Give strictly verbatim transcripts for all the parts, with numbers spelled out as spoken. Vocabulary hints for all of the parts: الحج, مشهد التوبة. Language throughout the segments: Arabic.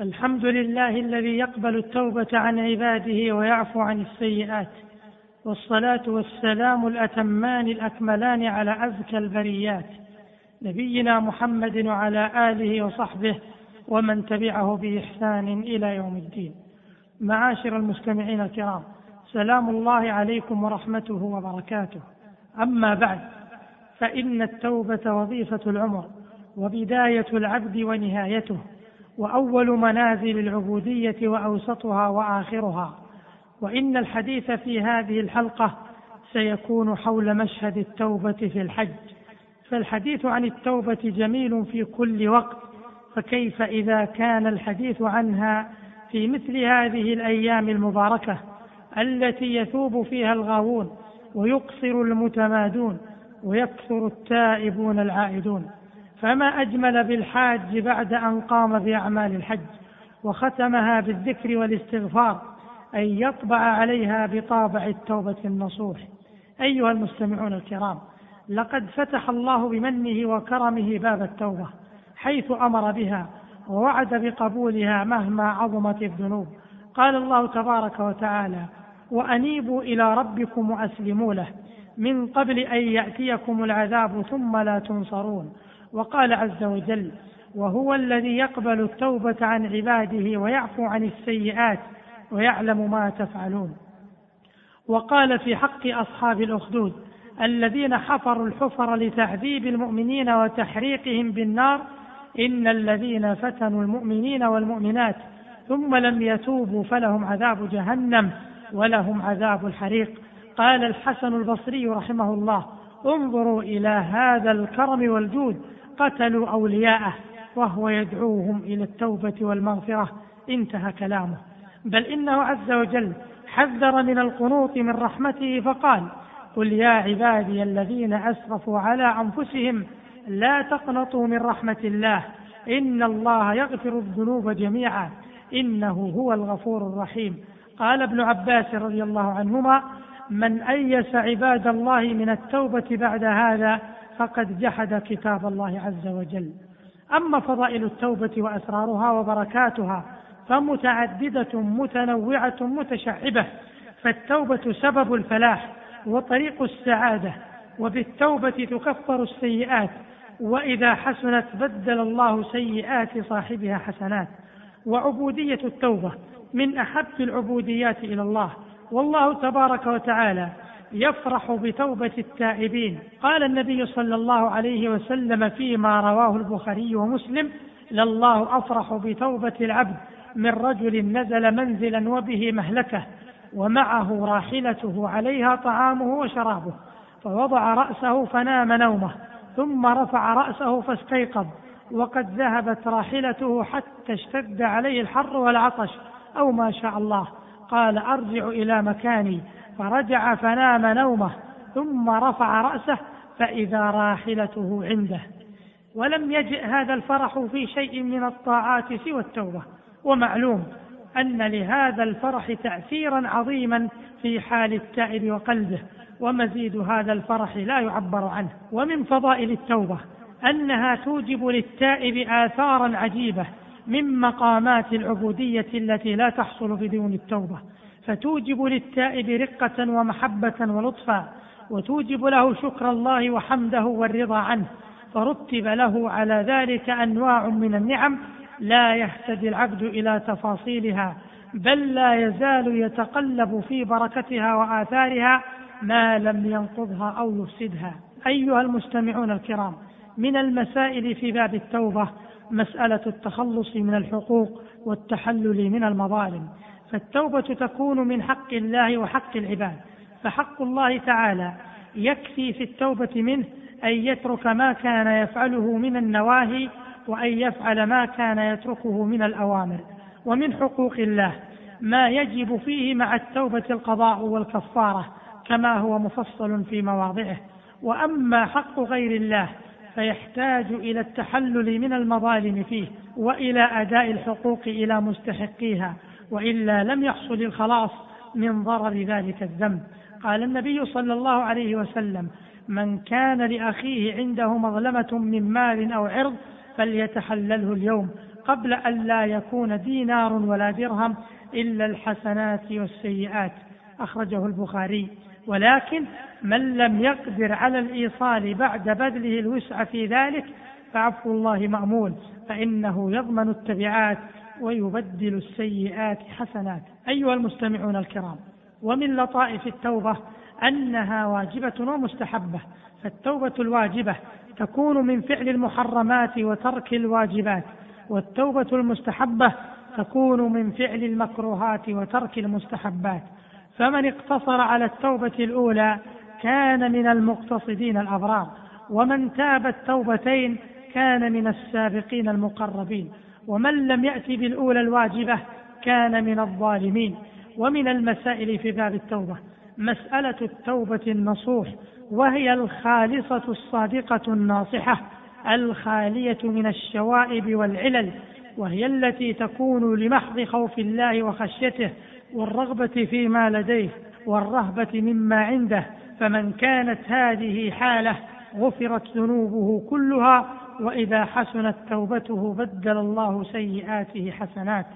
الحمد لله الذي يقبل التوبة عن عباده ويعفو عن السيئات، والصلاة والسلام الأتمان الأكملان على أزكى البريات نبينا محمد وعلى آله وصحبه ومن تبعه بإحسان إلى يوم الدين. معاشر المستمعين الكرام، سلام الله عليكم ورحمته وبركاته. أما بعد، فإن التوبة وظيفة العمر وبداية العبد ونهايته، وأول منازل العبودية وأوسطها وآخرها. وإن الحديث في هذه الحلقة سيكون حول مشهد التوبة في الحج، فالحديث عن التوبة جميل في كل وقت، فكيف إذا كان الحديث عنها في مثل هذه الأيام المباركة التي يتوب فيها الغاوون ويقصر المتمادون ويكثر التائبون العائدون. فما أجمل بالحاج بعد أن قام بأعمال الحج وختمها بالذكر والاستغفار أن يطبع عليها بطابع التوبة النصوح. أيها المستمعون الكرام، لقد فتح الله بمنه وكرمه باب التوبة، حيث أمر بها ووعد بقبولها مهما عظمت الذنوب. قال الله تبارك وتعالى: وأنيبوا إلى ربكم وأسلموا له من قبل أن يأتيكم العذاب ثم لا تنصرون. وقال عز وجل: وهو الذي يقبل التوبة عن عباده ويعفو عن السيئات ويعلم ما تفعلون. وقال في حق أصحاب الأخدود الذين حفروا الحفر لتعذيب المؤمنين وتحريقهم بالنار: إن الذين فتنوا المؤمنين والمؤمنات ثم لم يتوبوا فلهم عذاب جهنم ولهم عذاب الحريق. قال الحسن البصري رحمه الله: انظروا إلى هذا الكرم والجود، قتلوا أولياءه وهو يدعوهم إلى التوبة والمغفرة. انتهى كلامه. بل إنه عز وجل حذر من القنوط من رحمته فقال: قل يا عبادي الذين أسرفوا على أنفسهم لا تقنطوا من رحمة الله، إن الله يغفر الذنوب جميعا، إنه هو الغفور الرحيم. قال ابن عباس رضي الله عنهما: من أيس عباد الله من التوبة بعد هذا فقد جحد كتاب الله عز وجل. أما فضائل التوبة وأسرارها وبركاتها فمتعددة متنوعة متشعبة، فالتوبة سبب الفلاح وطريق السعادة، وبالتوبة تكفر السيئات، وإذا حسنت بدل الله سيئات صاحبها حسنات. وعبودية التوبة من أحب العبوديات إلى الله، والله تبارك وتعالى يفرح بتوبة التائبين. قال النبي صلى الله عليه وسلم فيما رواه البخاري ومسلم: لله أفرح بتوبة العبد من رجل نزل منزلا وبه مهلكه ومعه راحلته عليها طعامه وشرابه، فوضع رأسه فنام نومه، ثم رفع رأسه فاستيقظ وقد ذهبت راحلته حتى اشتد عليه الحر والعطش أو ما شاء الله. قال: أرجع إلى مكاني، فرجع فنام نومه، ثم رفع رأسه فإذا راحلته عنده. ولم يجئ هذا الفرح في شيء من الطاعات سوى التوبة، ومعلوم أن لهذا الفرح تأثيرا عظيما في حال التائب وقلبه، ومزيد هذا الفرح لا يعبر عنه. ومن فضائل التوبة أنها توجب للتائب آثارا عجيبة من مقامات العبودية التي لا تحصل بدون التوبة، فتوجب للتائب رقة ومحبة ولطفا، وتوجب له شكر الله وحمده والرضا عنه، فرتب له على ذلك أنواع من النعم لا يهتدي العبد إلى تفاصيلها، بل لا يزال يتقلب في بركتها وآثارها ما لم ينقضها أو يفسدها. أيها المستمعون الكرام، من المسائل في باب التوبة مسألة التخلص من الحقوق والتحلل من المظالم. فالتوبة تكون من حق الله وحق العباد، فحق الله تعالى يكفي في التوبة منه أن يترك ما كان يفعله من النواهي، وأن يفعل ما كان يتركه من الأوامر. ومن حقوق الله ما يجب فيه مع التوبة القضاء والكفارة، كما هو مفصل في مواضعه. وأما حق غير الله فيحتاج إلى التحلل من المظالم فيه، وإلى أداء الحقوق إلى مستحقيها، وإلا لم يحصل الخلاص من ضرر ذلك الذنب. قال النبي صلى الله عليه وسلم: من كان لأخيه عنده مظلمة من مال أو عرض فليتحلله اليوم. قبل أن لا يكون دينار ولا درهم إلا الحسنات والسيئات، أخرجه البخاري. ولكن من لم يقدر على الإيصال بعد بذله الوسع في ذلك فعفو الله مأمول، فإنه يضمن التبعات ويبدل السيئات حسنات. أيها المستمعون الكرام، ومن لطائف التوبة أنها واجبة ومستحبة، فالتوبة الواجبة تكون من فعل المحرمات وترك الواجبات، والتوبة المستحبة تكون من فعل المكروهات وترك المستحبات. فمن اقتصر على التوبة الأولى كان من المقتصدين الأبرار، ومن تاب التوبتين كان من السابقين المقربين، ومن لم يأتي بالأولى الواجبة كان من الظالمين. ومن المسائل في باب التوبة مسألة التوبة النصوح، وهي الخالصة الصادقة الناصحة الخالية من الشوائب والعلل، وهي التي تكون لمحض خوف الله وخشيته والرغبة فيما لديه والرهبة مما عنده، فمن كانت هذه حاله غفرت ذنوبه كلها، وإذا حسنت توبته بدل الله سيئاته حسنات.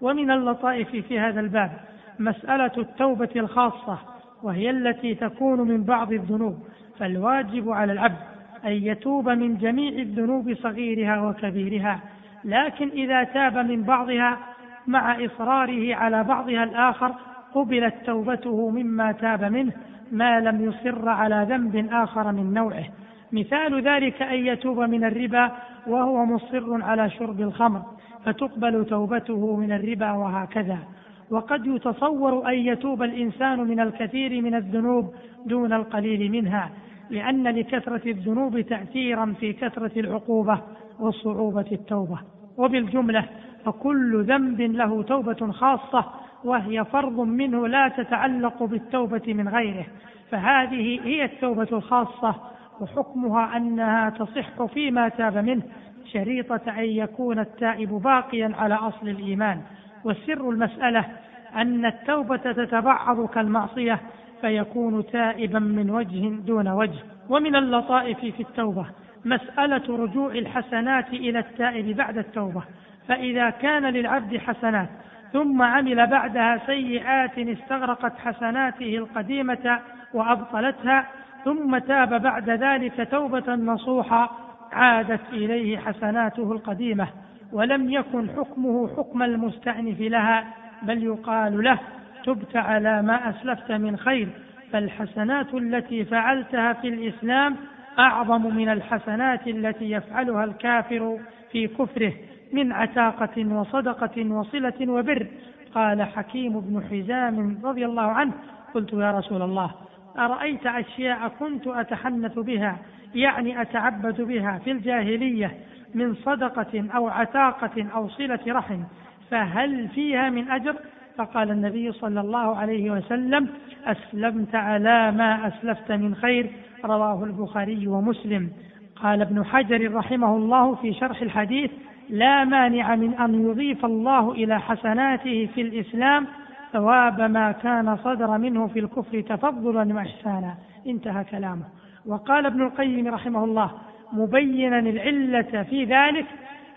ومن اللطائف في هذا الباب مسألة التوبة الخاصة، وهي التي تكون من بعض الذنوب، فالواجب على العبد أن يتوب من جميع الذنوب صغيرها وكبيرها، لكن إذا تاب من بعضها مع إصراره على بعضها الآخر قبلت توبته مما تاب منه ما لم يصر على ذنب آخر من نوعه. مثال ذلك أن يتوب من الربا وهو مصر على شرب الخمر فتقبل توبته من الربا، وهكذا. وقد يتصور أن يتوب الإنسان من الكثير من الذنوب دون القليل منها، لأن لكثرة الذنوب تأثيرا في كثرة العقوبة وصعوبة التوبة. وبالجملة فكل ذنب له توبة خاصة، وهي فرض منه لا تتعلق بالتوبة من غيره، فهذه هي التوبة الخاصة، وحكمها أنها تصح فيما تاب منه شريطة أن يكون التائب باقيا على أصل الإيمان. والسر المسألة أن التوبة تتبعض كالمعصية، فيكون تائبا من وجه دون وجه. ومن اللطائف في التوبة مسألة رجوع الحسنات إلى التائب بعد التوبة، فإذا كان للعبد حسنات ثم عمل بعدها سيئات استغرقت حسناته القديمة وأبطلتها، ثم تاب بعد ذلك توبة نصوحة عادت إليه حسناته القديمة، ولم يكن حكمه حكم المستأنف لها، بل يقال له تبت على ما أسلفت من خير، فالحسنات التي فعلتها في الإسلام أعظم من الحسنات التي يفعلها الكافر في كفره من عتاقة وصدقة وصلة وبر. قال حكيم بن حزام رضي الله عنه: قلت يا رسول الله، أرأيت أشياء كنت أتحنث بها، يعني أتعبد بها في الجاهلية، من صدقة أو عتاقة أو صلة رحم، فهل فيها من أجر؟ فقال النبي صلى الله عليه وسلم: أسلمت على ما أسلفت من خير، رواه البخاري ومسلم. قال ابن حجر رحمه الله في شرح الحديث: لا مانع من أن يضيف الله إلى حسناته في الإسلام ثواب ما كان صدر منه في الكفر تفضلا وإحسانا، انتهى كلامه. وقال ابن القيم رحمه الله مبينا العلة في ذلك: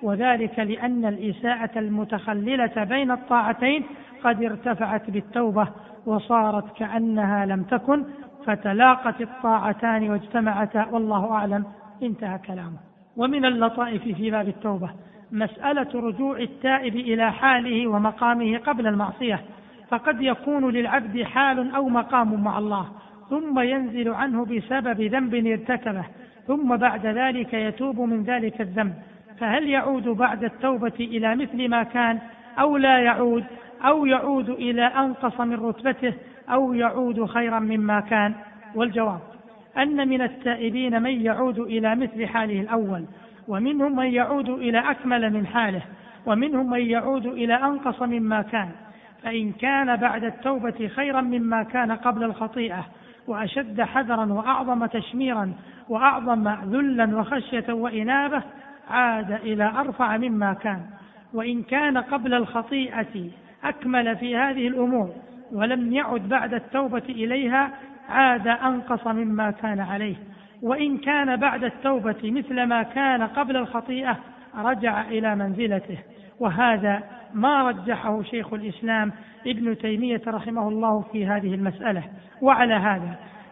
وذلك لأن الإساءة المتخللة بين الطاعتين قد ارتفعت بالتوبة وصارت كأنها لم تكن، فتلاقت الطاعتان واجتمعتا، والله أعلم، انتهى كلامه. ومن اللطائف في باب التوبة مسألة رجوع التائب إلى حاله ومقامه قبل المعصية، فقد يكون للعبد حال أو مقام مع الله ثم ينزل عنه بسبب ذنب ارتكبه، ثم بعد ذلك يتوب من ذلك الذنب، فهل يعود بعد التوبة إلى مثل ما كان أو لا يعود، أو يعود إلى أنقص من رتبته، أو يعود خيرا مما كان؟ والجواب أن من التائبين من يعود إلى مثل حاله الأول، ومنهم من يعود إلى أكمل من حاله، ومنهم من يعود إلى أنقص مما كان. فإن كان بعد التوبة خيرا مما كان قبل الخطيئة، وأشد حذرا وأعظم تشميرا وأعظم ذلا وخشية وإنابة، عاد إلى أرفع مما كان. وإن كان قبل الخطيئة أكمل في هذه الأمور ولم يعد بعد التوبة إليها، عاد أنقص مما كان عليه. وإن كان بعد التوبة مثل ما كان قبل الخطيئة، رجع إلى منزلته. وهذا ما رجحه شيخ الإسلام ابن تيمية رحمه الله في هذه المسألة. وعلى هذا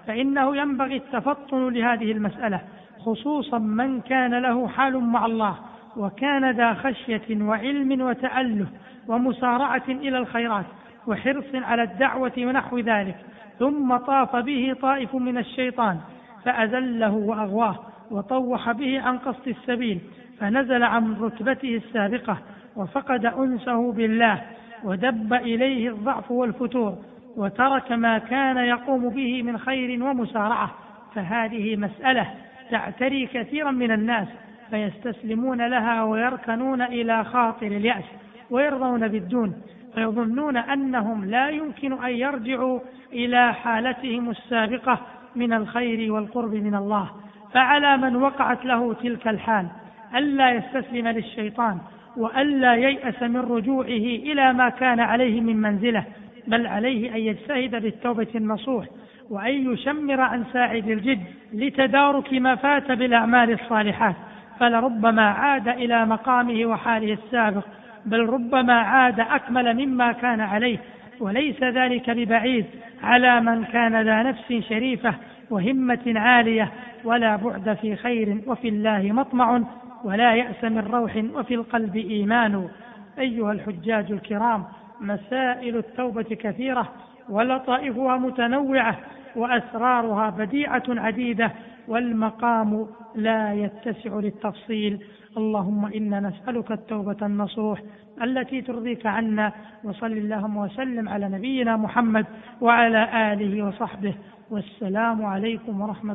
فإنه ينبغي التفطن لهذه المسألة، خصوصا من كان له حال مع الله وكان ذا خشية وعلم وتأله ومسارعة إلى الخيرات وحرص على الدعوة ونحو ذلك، ثم طاف به طائف من الشيطان فأذله وأغواه وطوح به عن قصد السبيل، فنزل عن رتبته السابقة وفقد أنسه بالله، ودب إليه الضعف والفتور، وترك ما كان يقوم به من خير ومسارعة. فهذه مسألة تعتري كثيرا من الناس، فيستسلمون لها ويركنون إلى خاطر اليأس ويرضون بالدون، فيظنون أنهم لا يمكن أن يرجعوا إلى حالتهم السابقة من الخير والقرب من الله. فعلى من وقعت له تلك الحال ألا يستسلم للشيطان، وألا ييأس من رجوعه إلى ما كان عليه من منزله، بل عليه أن يجتهد بالتوبة النصوح، وأن يشمر عن ساعد الجد لتدارك ما فات بالأعمال الصالحات، فلربما عاد إلى مقامه وحاله السابق، بل ربما عاد أكمل مما كان عليه، وليس ذلك ببعيد على من كان ذا نفس شريفة وهمة عالية، ولا بعد في خير وفي الله مطمع ولا يأس من روح وفي القلب إيمان. أيها الحجاج الكرام، مسائل التوبة كثيرة ولطائفها متنوعة وأسرارها بديعة عديدة، والمقام لا يتسع للتفصيل. اللهم إنا نسألك التوبة النصوح التي ترضيك عنا، وصل اللهم وسلم على نبينا محمد وعلى آله وصحبه، والسلام عليكم ورحمة الله.